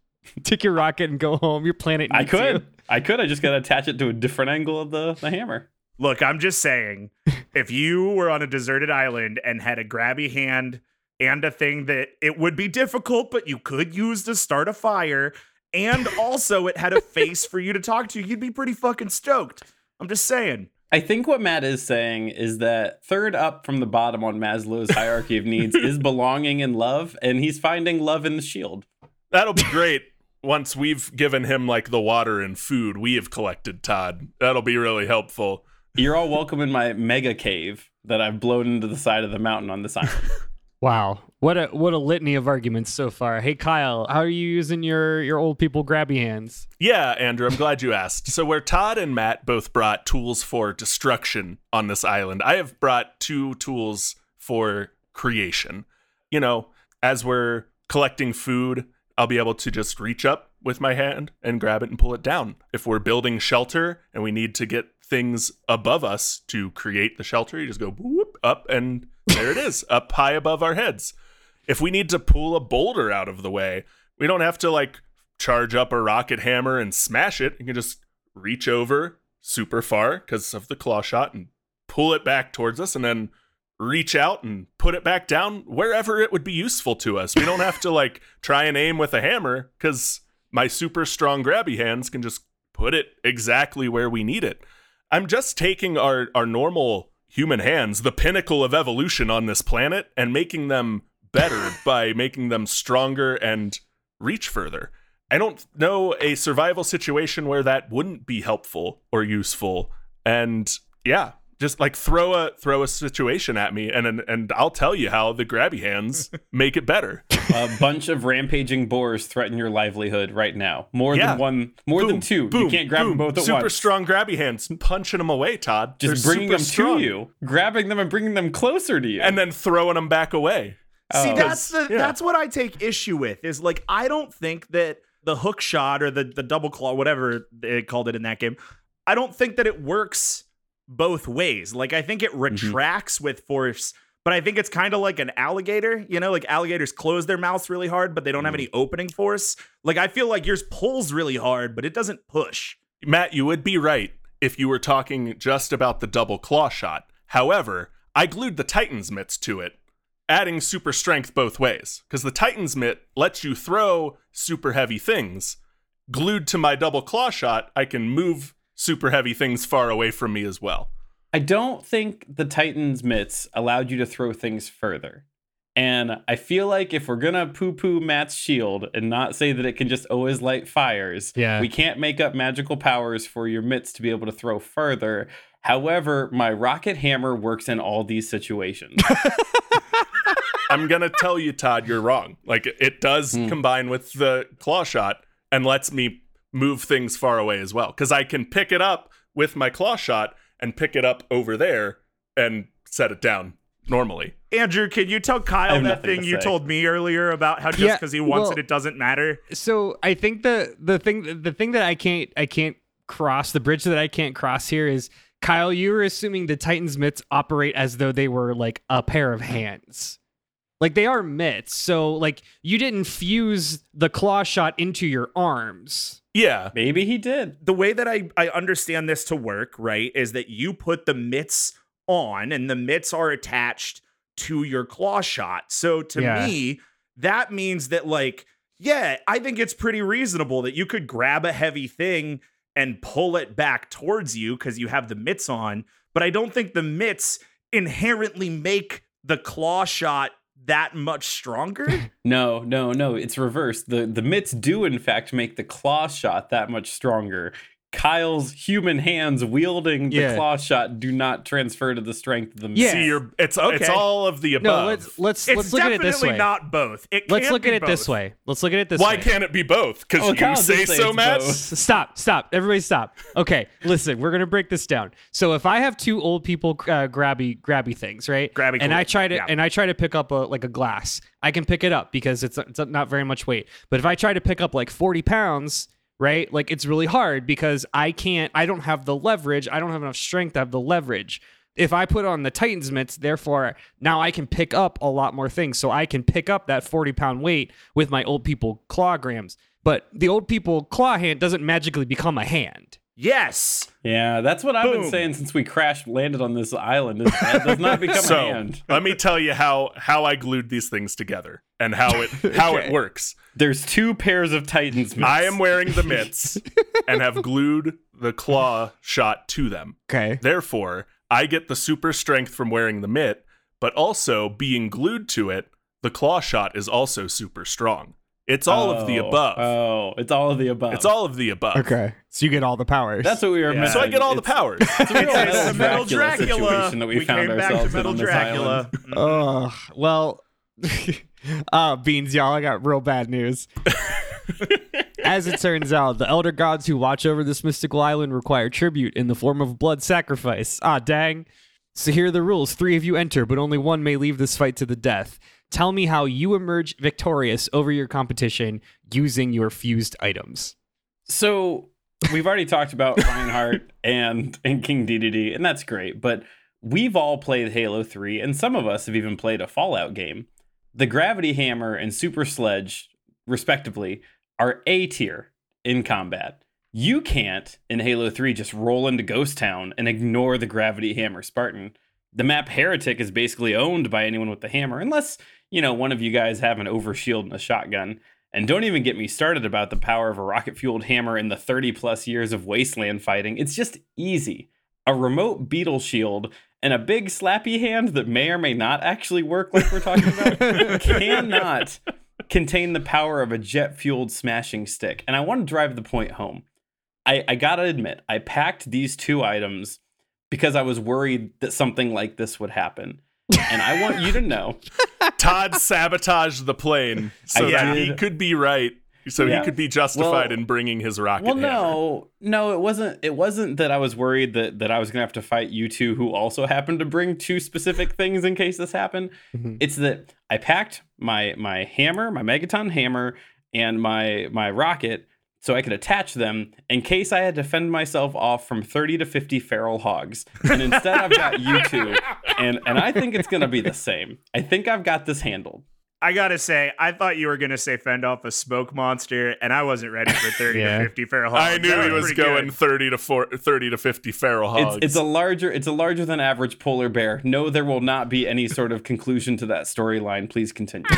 Take your rocket and go home. Your planet needs I could. You. I could. I just got to attach it to a different angle of the, the hammer. Look, I'm just saying, if you were on a deserted island and had a grabby hand and a thing that it would be difficult, but you could use to start a fire, and also it had a face for you to talk to, you'd be pretty fucking stoked. I'm just saying. I think what Matt is saying is that third up from the bottom on Maslow's hierarchy of needs is belonging and love, and he's finding love in the shield. That'll be great. Once we've given him, like, the water and food we have collected, Todd. That'll be really helpful. You're all welcome in my mega cave that I've blown into the side of the mountain on this island. Wow. What a what a litany of arguments so far. Hey, Kyle, how are you using your, your old people grabby hands? Yeah, Andrew, I'm glad you asked. So where Todd and Matt both brought tools for destruction on this island, I have brought two tools for creation. You know, as we're collecting food, I'll be able to just reach up with my hand and grab it and pull it down. If we're building shelter and we need to get things above us to create the shelter, you just go whoop up and there it is, up high above our heads. If we need to pull a boulder out of the way, we don't have to like charge up a rocket hammer and smash it. You can just reach over super far because of the claw shot and pull it back towards us, and then reach out and put it back down wherever it would be useful to us. We don't have to like try and aim with a hammer because my super strong grabby hands can just put it exactly where we need it. I'm just taking our, our normal human hands, the pinnacle of evolution on this planet, and making them better by making them stronger and reach further. I don't know a survival situation where that wouldn't be helpful or useful. And yeah, just like throw a throw a situation at me and and, and I'll tell you how the grabby hands make it better. A bunch of rampaging boars threaten your livelihood right now. More yeah. than one, more boom, than two. Boom, you can't grab boom. them both at super once. Super strong grabby hands, punching them away, Todd. Just They're bringing them strong. to you, grabbing them and bringing them closer to you, and then throwing them back away. Oh. See, that's the yeah. that's what I take issue with. Is like I don't think that the hook shot or the the double claw, whatever they called it in that game, I don't think that it works both ways. Like I think it retracts mm-hmm. with force. But I think it's kind of like an alligator, you know, like alligators close their mouths really hard, but they don't have any opening force. Like, I feel like yours pulls really hard, but it doesn't push. Matt, you would be right if you were talking just about the double claw shot. However, I glued the Titan's mitts to it, adding super strength both ways, because the Titan's mitt lets you throw super heavy things. Glued to my double claw shot, I can move super heavy things far away from me as well. I don't think the Titan's mitts allowed you to throw things further. And I feel like if we're going to poo-poo Matt's shield and not say that it can just always light fires, yeah. we can't make up magical powers for your mitts to be able to throw further. However, my rocket hammer works in all these situations. I'm going to tell you, Todd, you're wrong. Like, it does mm. combine with the claw shot and lets me move things far away as well, because I can pick it up with my claw shot and pick it up over there and set it down normally. Andrew, can you tell Kyle that thing to you told me earlier about how just because yeah, he wants well, it, it doesn't matter? So I think the the thing the thing that I can't I can't cross the bridge that I can't cross here is, Kyle, you were assuming the Titan's mitts operate as though they were like a pair of hands. Like, they are mitts, so like you didn't fuse the claw shot into your arms. Yeah, maybe he did. The way that I, I understand this to work, right, is that you put the mitts on and the mitts are attached to your claw shot. So to yeah. me, that means that, like, yeah, I think it's pretty reasonable that you could grab a heavy thing and pull it back towards you because you have the mitts on. But I don't think the mitts inherently make the claw shot that much stronger? No, no, no. It's reversed. The the mitts do, in fact, make the claw shot that much stronger. Kyle's human hands wielding the yeah. claw shot do not transfer to the strength of the mitts. Yeah. See, you're, it's, okay. it's all of the above. No, let's, let's, it's let's look at it this way. It's definitely not both. It let's look at it both. this way. Let's look at it this Why way. Why can't it be both? Because oh, you Kyle say so, Matt. Stop, stop. Everybody stop. Okay, listen, we're going to break this down. So if I have two old people uh, grabby grabby things, right? Grabby and cool. I try to yeah. And I try to pick up a, like a glass. I can pick it up because it's, it's not very much weight. But if I try to pick up like forty pounds... right? Like, it's really hard because I can't, I don't have the leverage. I don't have enough strength to have the leverage. If I put on the Titan's mitts, therefore, now I can pick up a lot more things. So I can pick up that forty pound weight with my old people claw grams. But the old people claw hand doesn't magically become a hand. Yes. Yeah, that's what I've Boom. been saying since we crashed landed on this island. It does not become so, a hand. Let me tell you how how I glued these things together and how it how okay. it works. There's two pairs of Titan's mitts. I am wearing the mitts and have glued the claw shot to them. Okay. Therefore, I get the super strength from wearing the mitt, but also being glued to it, the claw shot is also super strong. It's all oh, of the above. Oh, it's all of the above. It's all of the above. Okay, so you get all the powers. That's what we were. Yeah. So I get all it's, the powers. It's, it's, it's the Metal Dracula situation that we, we found came ourselves back to Metal Dracula. Oh well, uh, beans, y'all. I got real bad news. As it turns out, the elder gods who watch over this mystical island require tribute in the form of blood sacrifice. Ah, dang. So here are the rules. Three of you enter, but only one may leave this fight to the death. Tell me how you emerge victorious over your competition using your fused items. So we've already talked about Reinhardt and, and King Dedede, and that's great. But we've all played Halo three, and some of us have even played a Fallout game. The Gravity Hammer and Super Sledge, respectively, are A tier in combat. You can't, in Halo three, just roll into Ghost Town and ignore the Gravity Hammer Spartan. The map Heretic is basically owned by anyone with the hammer, unless, you know, one of you guys have an overshield and a shotgun. And don't even get me started about the power of a rocket-fueled hammer in the thirty-plus years of wasteland fighting. It's just easy. A remote beetle shield and a big slappy hand that may or may not actually work, like we're talking about, cannot contain the power of a jet-fueled smashing stick. And I want to drive the point home. I, I gotta admit, I packed these two items because I was worried that something like this would happen. And I want you to know. Todd sabotaged the plane so that he could be right. So yeah. he could be justified well, in bringing his rocket. Well, hammer. no, no, it wasn't. It wasn't that I was worried that, that I was going to have to fight you two who also happened to bring two specific things in case this happened. Mm-hmm. It's that I packed my my hammer, my Megaton hammer and my my rocket, so I could attach them in case I had to fend myself off from thirty to fifty feral hogs. And instead I've got you two. And, and I think it's going to be the same. I think I've got this handled. I got to say, I thought you were going to say fend off a smoke monster, and I wasn't ready for thirty yeah. to fifty feral hogs. I knew he was going good. thirty to forty, thirty to fifty feral hogs. It's, it's a larger, it's a larger than average polar bear. No, there will not be any sort of conclusion to that storyline. Please continue.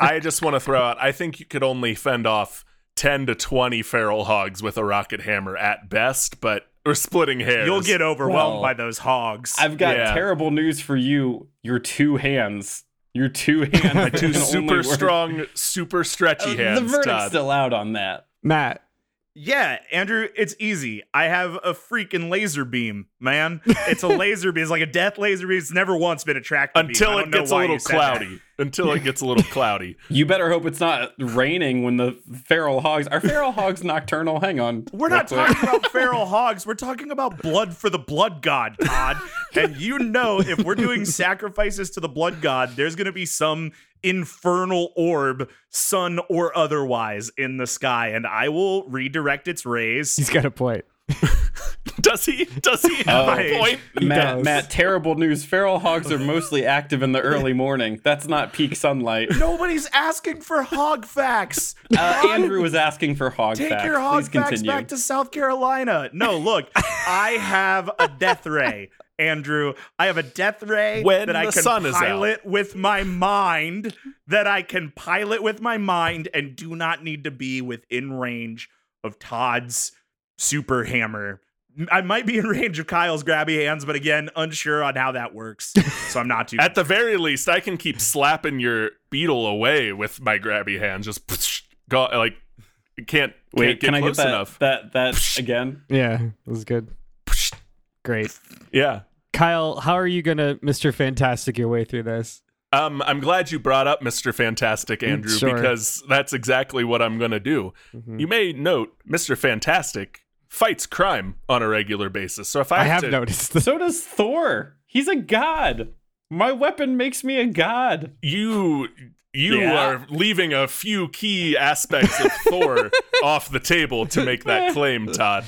I just want to throw out, I think you could only fend off ten to twenty feral hogs with a rocket hammer at best, but we're splitting hairs. You'll get overwhelmed well, by those hogs. I've got yeah. terrible news for you. Your two hands. Your two hands. My two super strong, super stretchy hands. The verdict's Todd. still out on that. Matt, Yeah, Andrew, it's easy. I have a freaking laser beam, man. It's a laser beam. It's like a death laser beam. It's never once been a tractor beam. Until it gets a little cloudy. Until it gets a little cloudy. You better hope it's not raining when the feral hogs... Are feral hogs nocturnal? Hang on. We're not talking about feral hogs. We're talking about blood for the blood god, Todd. And you know if we're doing sacrifices to the blood god, there's going to be some... infernal orb, sun or otherwise, in the sky, and I will redirect its rays. He's got a point. Does he? Does he have uh, a point? Matt, Matt, terrible news. Feral hogs are mostly active in the early morning. That's not peak sunlight. Nobody's asking for hog facts. Uh, Andrew was asking for hog Take facts. Take your hog Please facts continue. Back to South Carolina. No, look, I have a death ray. Andrew, I have a death ray when that I can pilot with my mind, that I can pilot with my mind and do not need to be within range of Todd's super hammer. I might be in range of Kyle's grabby hands, but again, unsure on how that works, so I'm not too... At the very least, I can keep slapping your beetle away with my grabby hands. Just go, like, can't, Wait, can't get can I close get that, enough. That, that again? Yeah, that was good. Great. Yeah. Kyle, how are you going to Mister Fantastic your way through this? Um, I'm glad you brought up Mister Fantastic, Andrew, sure. because that's exactly what I'm going to do. Mm-hmm. You may note Mister Fantastic fights crime on a regular basis. So if I, I have to... noticed. So does Thor. He's a god. My weapon makes me a god. You... You yeah. are leaving a few key aspects of Thor off the table to make that claim, Todd.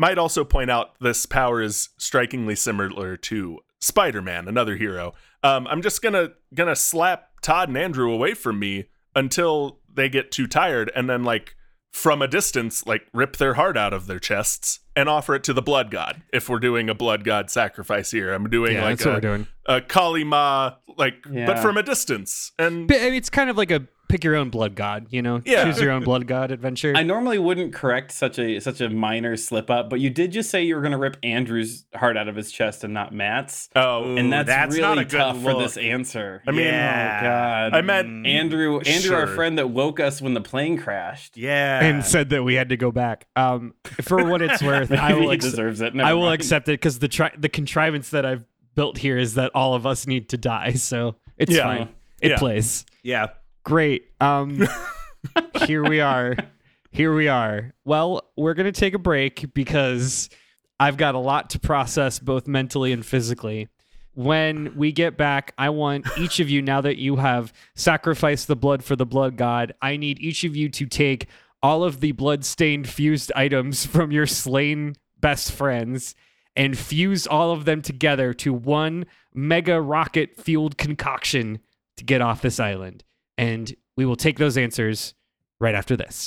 Might also point out this power is strikingly similar to Spider-Man, another hero. Um, I'm just gonna gonna slap Todd and Andrew away from me until they get too tired, and then like from a distance, like rip their heart out of their chests and offer it to the blood god. If we're doing a blood god sacrifice here, I'm doing yeah, like that's a, what we're doing. a Kali Ma, like yeah. but from a distance, and but, I mean, it's kind of like a. Pick your own blood god, you know? Yeah. Choose your own blood god adventure. I normally wouldn't correct such a such a minor slip up, but you did just say you were going to rip Andrew's heart out of his chest and not Matt's. Oh, and that's, that's really not a good tough look. for this answer. I mean, yeah. oh, God. I meant Andrew, Andrew, sure. our friend that woke us when the plane crashed. Yeah. And said that we had to go back. Um, for what it's worth, I will, ex- deserves it. I will accept it because the, tri- the contrivance that I've built here is that all of us need to die, so it's yeah. fine. It yeah. plays. Yeah. Great. Um, here we are. Here we are. Well, we're going to take a break because I've got a lot to process both mentally and physically. When we get back, I want each of you, now that you have sacrificed the blood for the blood god, I need each of you to take all of the blood-stained fused items from your slain best friends and fuse all of them together to one mega rocket-fueled concoction to get off this island. And we will take those answers right after this.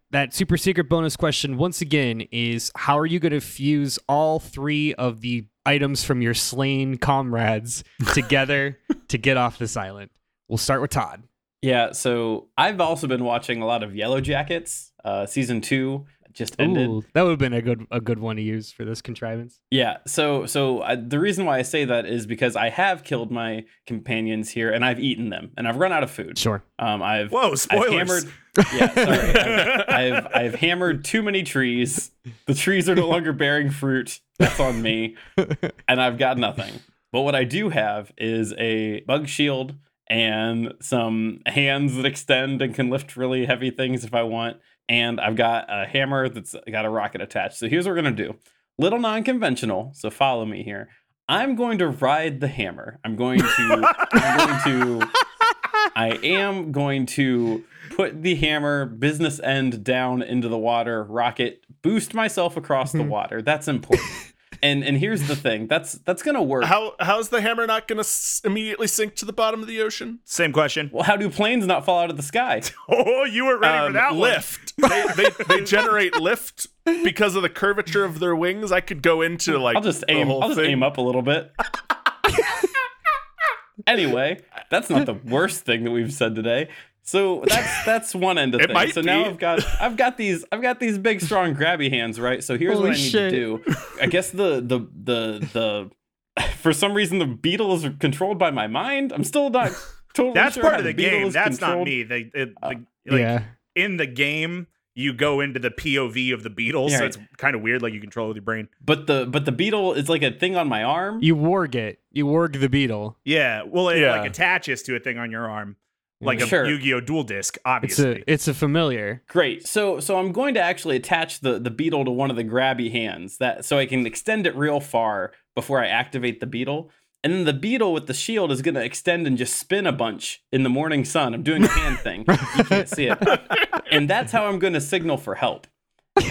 That super secret bonus question, once again, is how are you going to fuse all three of the items from your slain comrades together to get off this island? We'll start with Todd. Yeah, so I've also been watching a lot of Yellow Jackets. Uh, season two just ended. Ooh, that would have been a good a good one to use for this contrivance. Yeah, so so I, the reason why I say that is because I have killed my companions here, and I've eaten them, and I've run out of food. Sure. Um, I've Whoa, spoilers. I've hammered... yeah, sorry. I've, I've I've hammered too many trees. The trees are no longer bearing fruit. That's on me. And I've got nothing. But what I do have is a bug shield and some hands that extend and can lift really heavy things if I want. And I've got a hammer that's got a rocket attached. So here's what we're going to do. Little non-conventional, so follow me here. I'm going to ride the hammer. I'm going to. I'm going to. I am going to put the hammer business end down into the water, rocket, boost myself across the water. That's important. And and here's the thing. That's that's going to work. How How's the hammer not going to s- immediately sink to the bottom of the ocean? Same question. Well, how do planes not fall out of the sky? Oh, you weren't ready um, for that lift. One. they, they, they generate lift because of the curvature of their wings. I could go into like I'll just aim, the whole I'll just thing. aim up a little bit. Anyway, that's not the worst thing that we've said today. So that's that's one end of it things. So be. now I've got I've got these I've got these big strong grabby hands, right? So here's Holy what I need shit. to do. I guess the the the the for some reason the beetle is controlled by my mind. I'm still not totally that's sure. That's part of the game. That's controlled. not me. They, it, uh, like, yeah. In the game, you go into the P O V of the beetle, yeah, so it's kind of weird, like you control with your brain. But the but the beetle is like a thing on my arm. You warg it. You warg the beetle. Yeah. Well, it yeah. like attaches to a thing on your arm, like sure. a Yu-Gi-Oh! Duel Disc. Obviously, it's a, it's a familiar. Great. So so I'm going to actually attach the the beetle to one of the grabby hands, that so I can extend it real far before I activate the beetle. And then the beetle with the shield is going to extend and just spin a bunch in the morning sun. I'm doing a hand thing. You can't see it. And that's how I'm going to signal for help.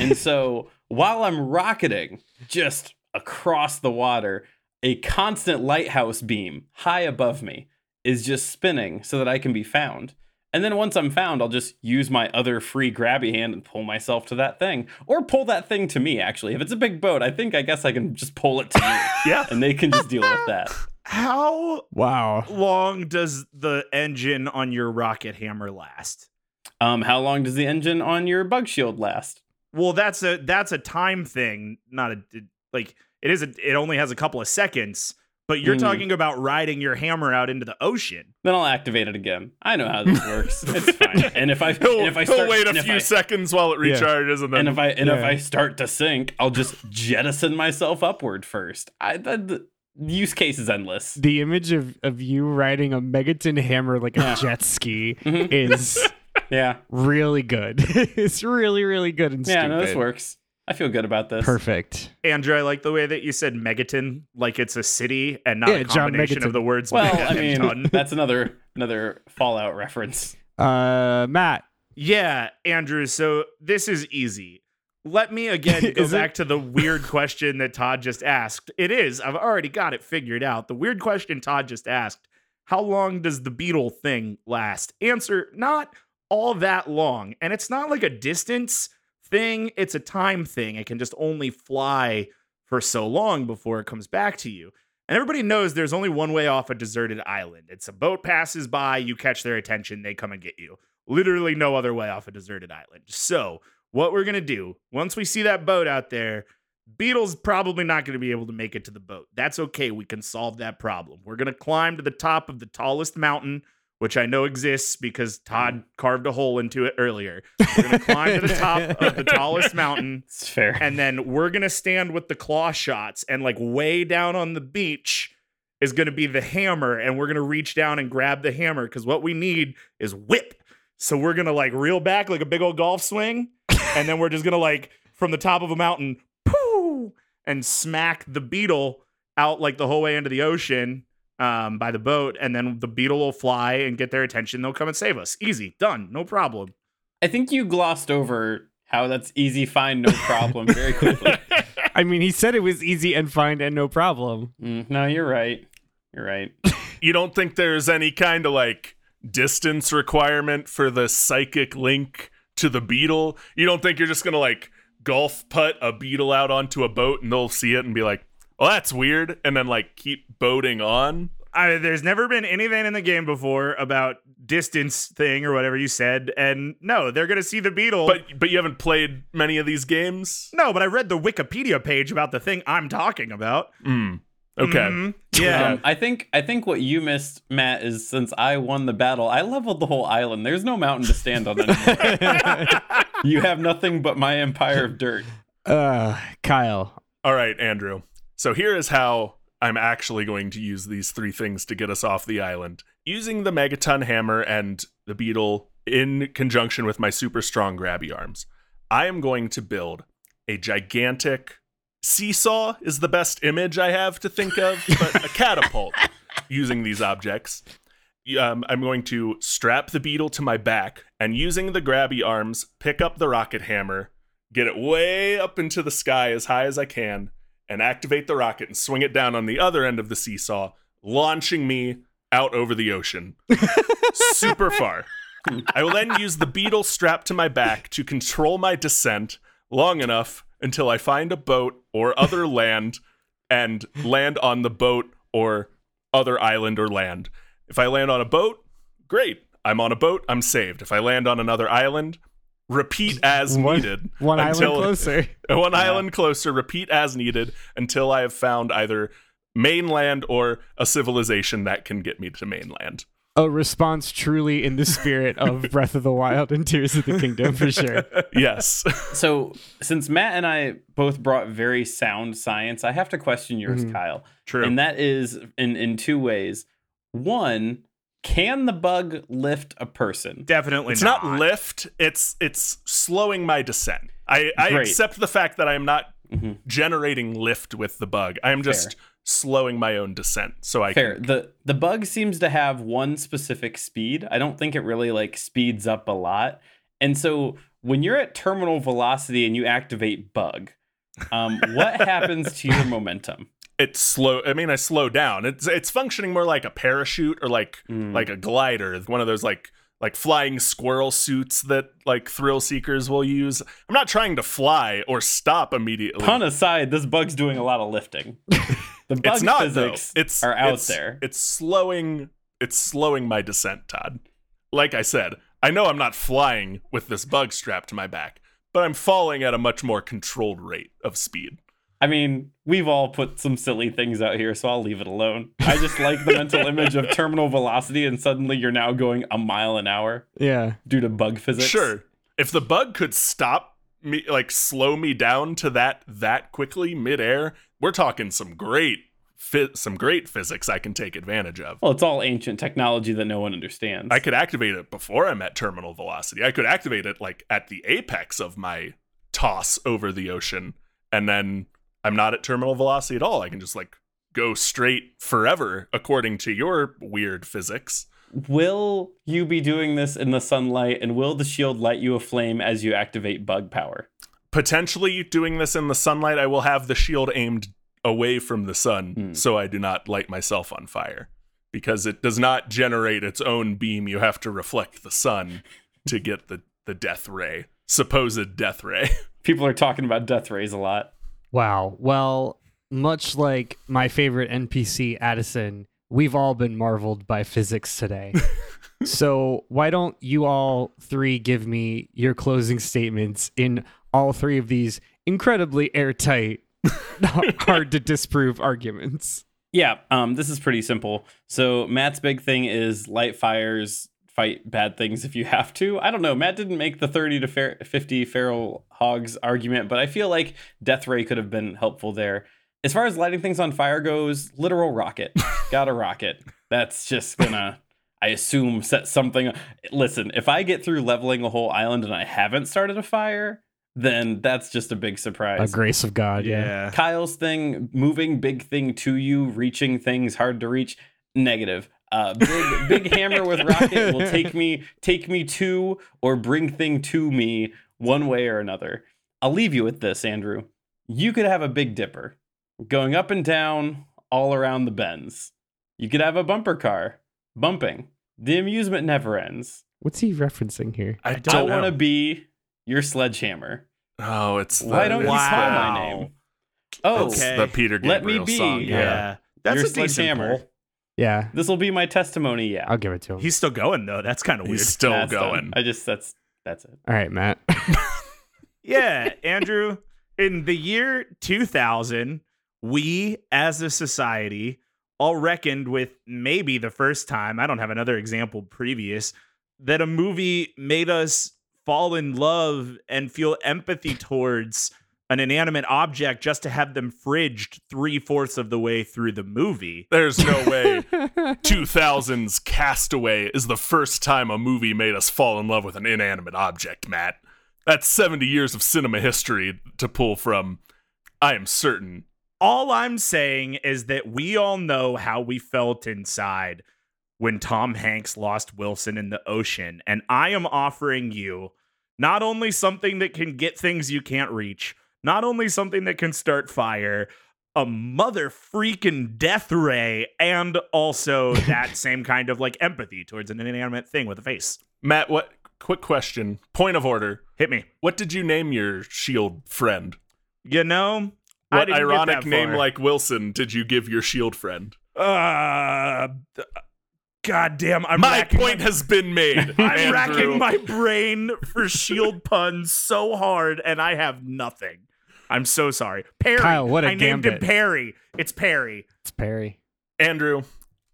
And so while I'm rocketing just across the water, a constant lighthouse beam high above me is just spinning so that I can be found. And then once I'm found, I'll just use my other free grabby hand and pull myself to that thing. Or pull that thing to me, actually. If it's a big boat, I think I guess I can just pull it to you. Yeah. And they can just deal with that. How wow. long does the engine on your rocket hammer last? Um, how long does the engine on your bug shield last? Well, that's a that's a time thing, not a like it is a, it only has a couple of seconds. But you're mm. talking about riding your hammer out into the ocean. Then I'll activate it again. I know how this works. It's fine. And if I, he'll, and if I start, he'll wait a few I, seconds while it recharges, yeah. and then and if I and yeah. if I start to sink, I'll just jettison myself upward first. I, the, the use case is endless. The image of, of you riding a Megaton hammer like a yeah. jet ski mm-hmm. is yeah really good. It's really really good and yeah, stupid. Yeah, no, this works. I feel good about this. Perfect. Andrew, I like the way that you said Megaton, like it's a city and not yeah, a combination of the words. Well, I mean, that's another another Fallout reference. Uh, Matt. Yeah, Andrew, so this is easy. Let me again go back it? to the weird question that Todd just asked. It is. I've already got it figured out. The weird question Todd just asked, how long does the beetle thing last? Answer, not all that long. And it's not like a distance thing, it's a time thing. It can just only fly for so long before it comes back to you. And everybody knows there's only one way off a deserted island. It's a boat passes by, you catch their attention, they come and get you. Literally no other way off a deserted island. So what we're going to do, once we see that boat out there, Beetle's probably not going to be able to make it to the boat. That's okay. We can solve that problem. We're going to climb to the top of the tallest mountain, which I know exists because Todd carved a hole into it earlier. We're going to climb to the top of the tallest mountain. It's fair. And then we're going to stand with the claw shots, and like way down on the beach is going to be the hammer, and we're going to reach down and grab the hammer because what we need is whip. So we're going to like reel back like a big old golf swing, and then we're just going to like from the top of a mountain, poo, and smack the beetle out like the whole way into the ocean. Um, by the boat, and then the beetle will fly and get their attention. They'll come and save us. Easy. Done. No problem. I think you glossed over how that's easy, fine, no problem very quickly. I mean, he said it was easy and fine and no problem. Mm, no, you're right. You're right. You don't think there's any kind of like distance requirement for the psychic link to the beetle? You don't think you're just going to like golf putt a beetle out onto a boat and they'll see it and be like, well, that's weird, and then like keep boating on. I, there's never been anything in the game before about distance thing or whatever you said, and no, they're gonna see the beetle. But but you haven't played many of these games. No, but I read the Wikipedia page about the thing I'm talking about. Mm. Okay. Mm-hmm. Yeah, um, I think I think what you missed, Matt, is since I won the battle, I leveled the whole island. There's no mountain to stand on anymore. You have nothing but my empire of dirt. Uh, Kyle. All right, Andrew. So here is how I'm actually going to use these three things to get us off the island. Using the Megaton hammer and the beetle in conjunction with my super strong grabby arms, I am going to build a gigantic Seesaw is the best image I have to think of, but a catapult using these objects. Um, I'm going to strap the beetle to my back and using the grabby arms, pick up the rocket hammer, get it way up into the sky as high as I can, and activate the rocket and swing it down on the other end of the seesaw, launching me out over the ocean. Super far. I will then use the beetle strapped to my back to control my descent long enough until I find a boat or other land and land on the boat or other island or land. If I land on a boat, great. I'm on a boat, I'm saved. If I land on another island, repeat as one, needed. One until, island closer. One yeah. island closer, repeat as needed until I have found either mainland or a civilization that can get me to mainland. A response truly in the spirit of Breath of the Wild and Tears of the Kingdom, for sure. Yes. So, since Matt and I both brought very sound science, I have to question yours, mm-hmm. Kyle. True. And that is in, in two ways. One, can the bug lift a person? Definitely it's not. It's not lift. It's it's slowing my descent. I, I accept the fact that I am not mm-hmm. generating lift with the bug. I am just... Fair. Slowing my own descent, so I fair. Can... the the bug seems to have one specific speed. I don't think it really like speeds up a lot, and so when you're at terminal velocity and you activate bug, um, what happens to your momentum? It's slow. I mean, I slow down. It's it's functioning more like a parachute or like mm. like a glider, one of those like like flying squirrel suits that like thrill seekers will use. I'm not trying to fly or stop immediately. Pun aside, this bug's doing a lot of lifting. The bug it's not, physics though. It's, are out it's, there. It's slowing. It's slowing my descent, Todd. Like I said, I know I'm not flying with this bug strapped to my back, but I'm falling at a much more controlled rate of speed. I mean, we've all put some silly things out here, so I'll leave it alone. I just like the mental image of terminal velocity, and suddenly you're now going a mile an hour. Yeah, due to bug physics. Sure. If the bug could stop me, like slow me down to that that quickly midair. We're talking some great fi- some great physics I can take advantage of. Well, it's all ancient technology that no one understands. I could activate it before I'm at terminal velocity. I could activate it like at the apex of my toss over the ocean, and then I'm not at terminal velocity at all. I can just like go straight forever according to your weird physics. Will you be doing this in the sunlight, and will the shield light you aflame as you activate bug power? Potentially doing this in the sunlight, I will have the shield aimed away from the sun mm. so I do not light myself on fire, because it does not generate its own beam. You have to reflect the sun to get the, the death ray, supposed death ray. People are talking about death rays a lot. Wow. Well, much like my favorite N P C, Addison, we've all been marveled by physics today. So why don't you all three give me your closing statements in all three of these incredibly airtight, hard to disprove arguments. Yeah, um, this is pretty simple. So Matt's big thing is light fires, fight bad things if you have to. I don't know. Matt didn't make the thirty to fifty feral hogs argument, but I feel like death ray could have been helpful there. As far as lighting things on fire goes, literal rocket. Got a rocket. That's just gonna... I assume set something. Listen, if I get through leveling a whole island and I haven't started a fire, then that's just a big surprise. A grace of God. Yeah. yeah. Kyle's thing, moving big thing to you, reaching things hard to reach. Negative. Uh, big big hammer with rocket will take me, take me to, or bring thing to me one way or another. I'll leave you with this, Andrew. You could have a Big Dipper going up and down all around the bends. You could have a bumper car. Bumping. The amusement never ends. What's he referencing here? I don't, don't want to be your sledgehammer. Oh, it's why don't wow. you call my name? Oh, it's okay. The Peter Gabriel song. Yeah, yeah. That's your a sledgehammer. Decent yeah, this will be my testimony. Yeah, I'll give it to him. He's still going though. That's kind of weird. He's still that's going. Done. I just that's that's it. All right, Matt. Yeah, Andrew. In the year two thousand, we as a society all reckoned with maybe the first time, I don't have another example previous, that a movie made us fall in love and feel empathy towards an inanimate object just to have them fridged three-fourths of the way through the movie. There's no way two thousand's Castaway is the first time a movie made us fall in love with an inanimate object, Matt. That's seventy years of cinema history to pull from. I am certain. All I'm saying is that we all know how we felt inside when Tom Hanks lost Wilson in the ocean. And I am offering you not only something that can get things you can't reach, not only something that can start fire, a mother freaking death ray, and also that same kind of like empathy towards an inanimate thing with a face. Matt, what? Quick question. Point of order. Hit me. What did you name your shield friend? You know, what I didn't ironic get that name far. Like Wilson did you give your shield friend? Uh, God damn. I'm my point my, has been made. I'm racking my brain for shield puns so hard, and I have nothing. I'm so sorry. Perry. Kyle, what a I gambit. Named him Perry. It's Perry. It's Perry. Andrew,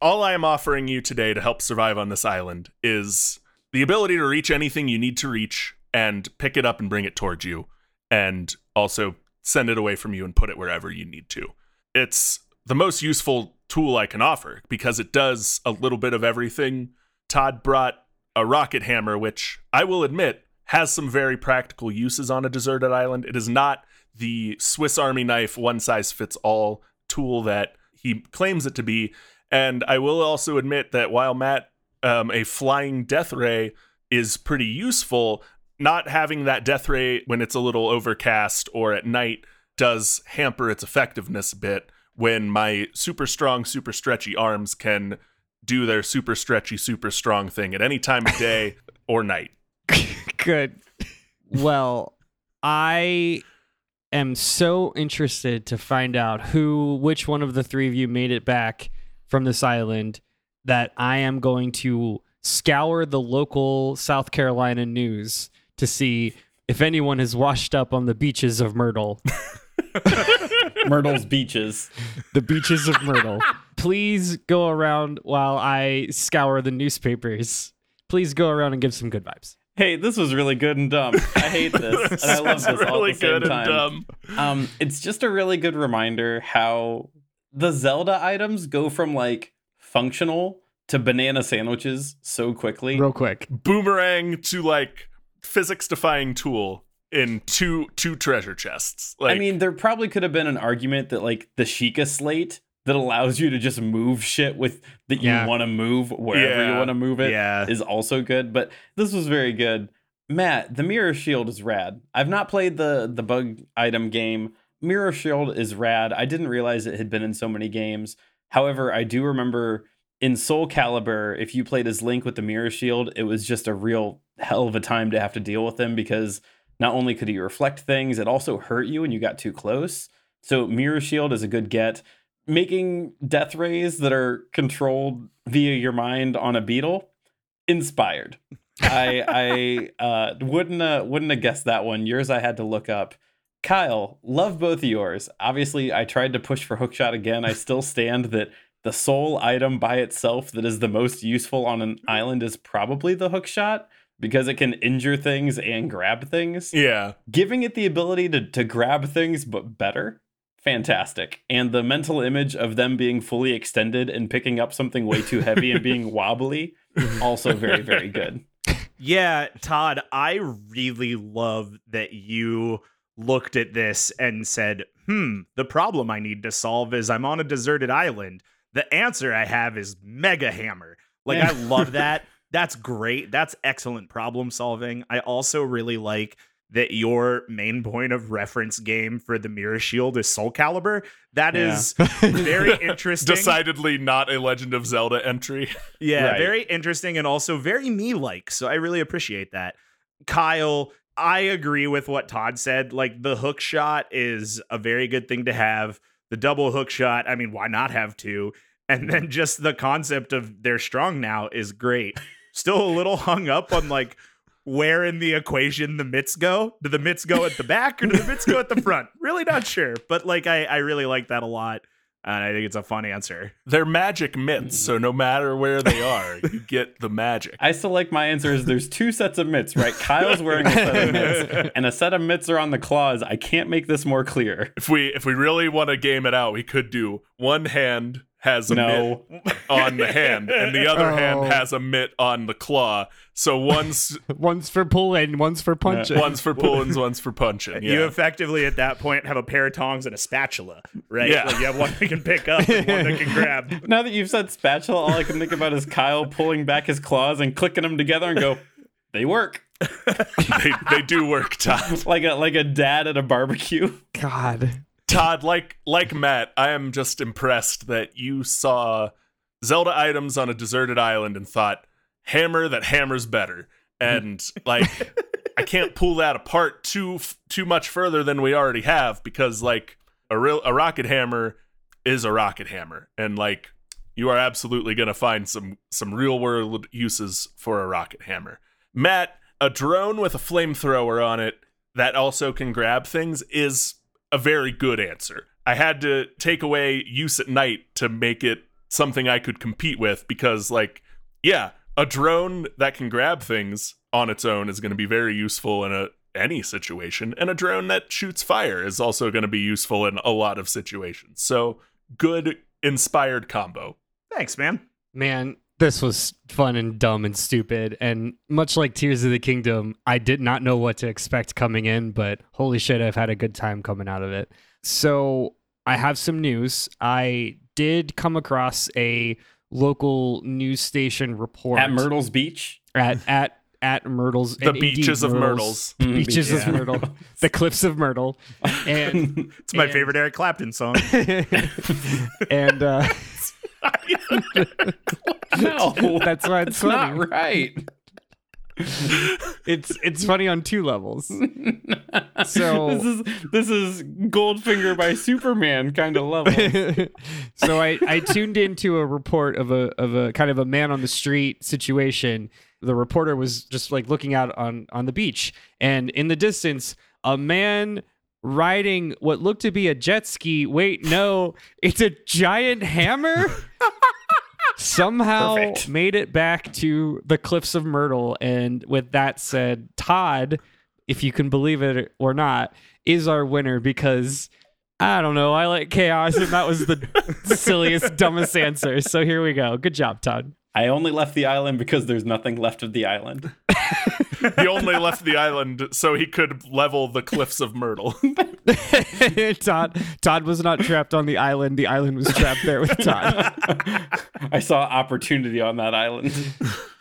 all I am offering you today to help survive on this island is the ability to reach anything you need to reach and pick it up and bring it towards you, and also send it away from you and put it wherever you need to. It's the most useful tool I can offer because it does a little bit of everything. Todd brought a rocket hammer, which I will admit has some very practical uses on a deserted island. It is not the Swiss Army knife, one size fits all tool that he claims it to be. And I will also admit that while Matt, um, a flying death ray is pretty useful, not having that death ray when it's a little overcast or at night does hamper its effectiveness a bit when my super strong, super stretchy arms can do their super stretchy, super strong thing at any time of day or night. Good. Well, I am so interested to find out who, which one of the three of you made it back from this island that I am going to scour the local South Carolina news to see if anyone has washed up on the beaches of Myrtle. Myrtle's beaches. The beaches of Myrtle. Please go around while I scour the newspapers. Please go around and give some good vibes. Hey, this was really good and dumb. I hate this, this and I love this really all at the same time. Um, it's just a really good reminder how the Zelda items go from like functional to banana sandwiches so quickly. Real quick. Boomerang to like physics-defying tool in two two treasure chests. Like, I mean, there probably could have been an argument that like the Sheikah slate that allows you to just move shit with that yeah. you want to move wherever yeah. you want to move it yeah. is also good. But this was very good. Matt, the mirror shield is rad. I've not played the the bug item game. Mirror shield is rad. I didn't realize it had been in so many games. However, I do remember in Soul Calibur, if you played as Link with the mirror shield, it was just a real hell of a time to have to deal with him because not only could he reflect things, it also hurt you when you got too close. So mirror shield is a good get. Making death rays that are controlled via your mind on a beetle, inspired. I I uh, wouldn't uh, wouldn't have guessed that one. Yours I had to look up. Kyle, love both of yours. Obviously, I tried to push for hookshot again. I still stand that the sole item by itself that is the most useful on an island is probably the hookshot, because it can injure things and grab things. Yeah. Giving it the ability to, to grab things, but better. Fantastic. And the mental image of them being fully extended and picking up something way too heavy and being wobbly. Also very, very good. Yeah, Todd, I really love that you looked at this and said, hmm, the problem I need to solve is I'm on a deserted island. The answer I have is Mega Hammer. Like, I love that. That's great. That's excellent problem solving. I also really like that your main point of reference game for the mirror shield is Soul Calibur. That yeah. is very interesting. Decidedly not a Legend of Zelda entry. Yeah, right. Very interesting and also very me-like. So I really appreciate that. Kyle, I agree with what Todd said. Like, the hook shot is a very good thing to have. The double hook shot, I mean, why not have two? And then just the concept of they're strong now is great. Still a little hung up on like where in the equation the mitts go. Do the mitts go at the back or do the mitts go at the front? Really not sure. But like I, I really like that a lot. And I think it's a fun answer. They're magic mitts, so no matter where they are, you get the magic. I still like my answer is there's two sets of mitts, right? Kyle's wearing a set of mitts, and a set of mitts are on the claws. I can't make this more clear. If we if we really want to game it out, we could do one hand has a no. mitt on the hand, and the other oh. hand has a mitt on the claw. So one's one's for pulling, one's for punching. Yeah. One's for pulling, one's for punching. Yeah. You effectively at that point have a pair of tongs and a spatula, right? Yeah. Like you have one that can pick up and one that can grab. Now that you've said spatula, all I can think about is Kyle pulling back his claws and clicking them together and go, they work. they, they do work, Todd. Like a like a dad at a barbecue. God. Todd, like like Matt, I am just impressed that you saw Zelda items on a deserted island and thought, hammer that hammers better. And like, I can't pull that apart too too much further than we already have, because like a real a rocket hammer is a rocket hammer, and like you are absolutely gonna find some some real world uses for a rocket hammer. Matt, a drone with a flamethrower on it that also can grab things is a very good answer. I had to take away use at night to make it something I could compete with, because like, yeah, a drone that can grab things on its own is going to be very useful in a, any situation, and a drone that shoots fire is also going to be useful in a lot of situations. So good inspired combo. Thanks, man. Man, this was fun and dumb and stupid, and much like Tears of the Kingdom, I did not know what to expect coming in, but holy shit, I've had a good time coming out of it. So I have some news. I did come across a local news station report at Myrtle's Beach at at at Myrtle's the beaches of Myrtle's beaches yeah. of Myrtle the cliffs of Myrtle, and it's my and, favorite Eric Clapton song. and uh no, that's why it's funny. Not right. It's it's funny on two levels. So this is this is Goldfinger by Superman kind of level. So I, I tuned into a report of a of a kind of a man on the street situation. The reporter was just like looking out on, on the beach, and in the distance, a man riding what looked to be a jet ski. Wait, no, it's a giant hammer. Somehow Perfect. Made it back to the cliffs of Myrtle. And with that said, Todd, if you can believe it or not, is our winner, because I don't know, I like chaos, and that was the silliest, dumbest answer. So here we go. Good job, Todd. I only left the island because there's nothing left of the island. He only left the island so he could level the cliffs of Myrtle. Todd Todd was not trapped on the island. The island was trapped there with Todd. I saw opportunity on that island.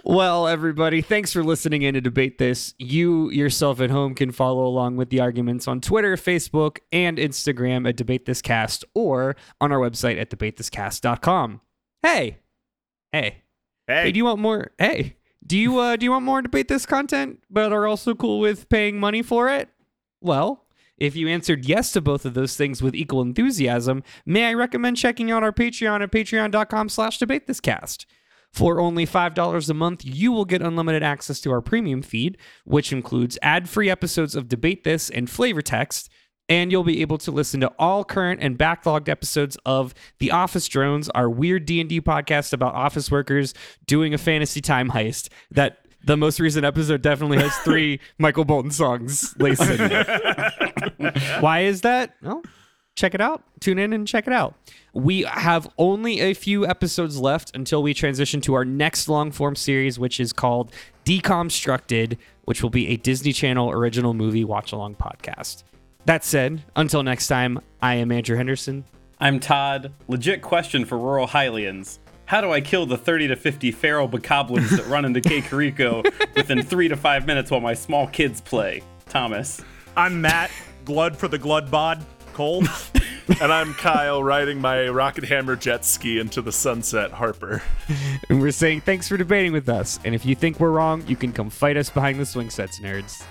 Well, everybody, thanks for listening in to Debate This. You yourself at home can follow along with the arguments on Twitter, Facebook, and Instagram at Debate This Cast, or on our website at debate this cast dot com. Hey. Hey. Hey. Hey, do you want more? Hey. Do you uh, do you want more Debate This content, but are also cool with paying money for it? Well, if you answered yes to both of those things with equal enthusiasm, may I recommend checking out our Patreon at patreon dot com slash debate this cast. For only five dollars a month, you will get unlimited access to our premium feed, which includes ad-free episodes of Debate This and flavor text, and you'll be able to listen to all current and backlogged episodes of The Office Drones, our weird D and D podcast about office workers doing a fantasy time heist that... The most recent episode definitely has three Michael Bolton songs laced in it. Why is that? Well, check it out. Tune in and check it out. We have only a few episodes left until we transition to our next long-form series, which is called Deconstructed, which will be a Disney Channel original movie watch-along podcast. That said, until next time, I am Andrew Henderson. I'm Todd. Legit question for rural Highlands. How do I kill the thirty to fifty feral bokoblins that run into Cay Carico within three to five minutes while my small kids play? Thomas. I'm Matt, Glud for the Glud Bod, Cole. And I'm Kyle, riding my rocket hammer jet ski into the sunset, Harper. And we're saying thanks for debating with us. And if you think we're wrong, you can come fight us behind the swing sets, nerds.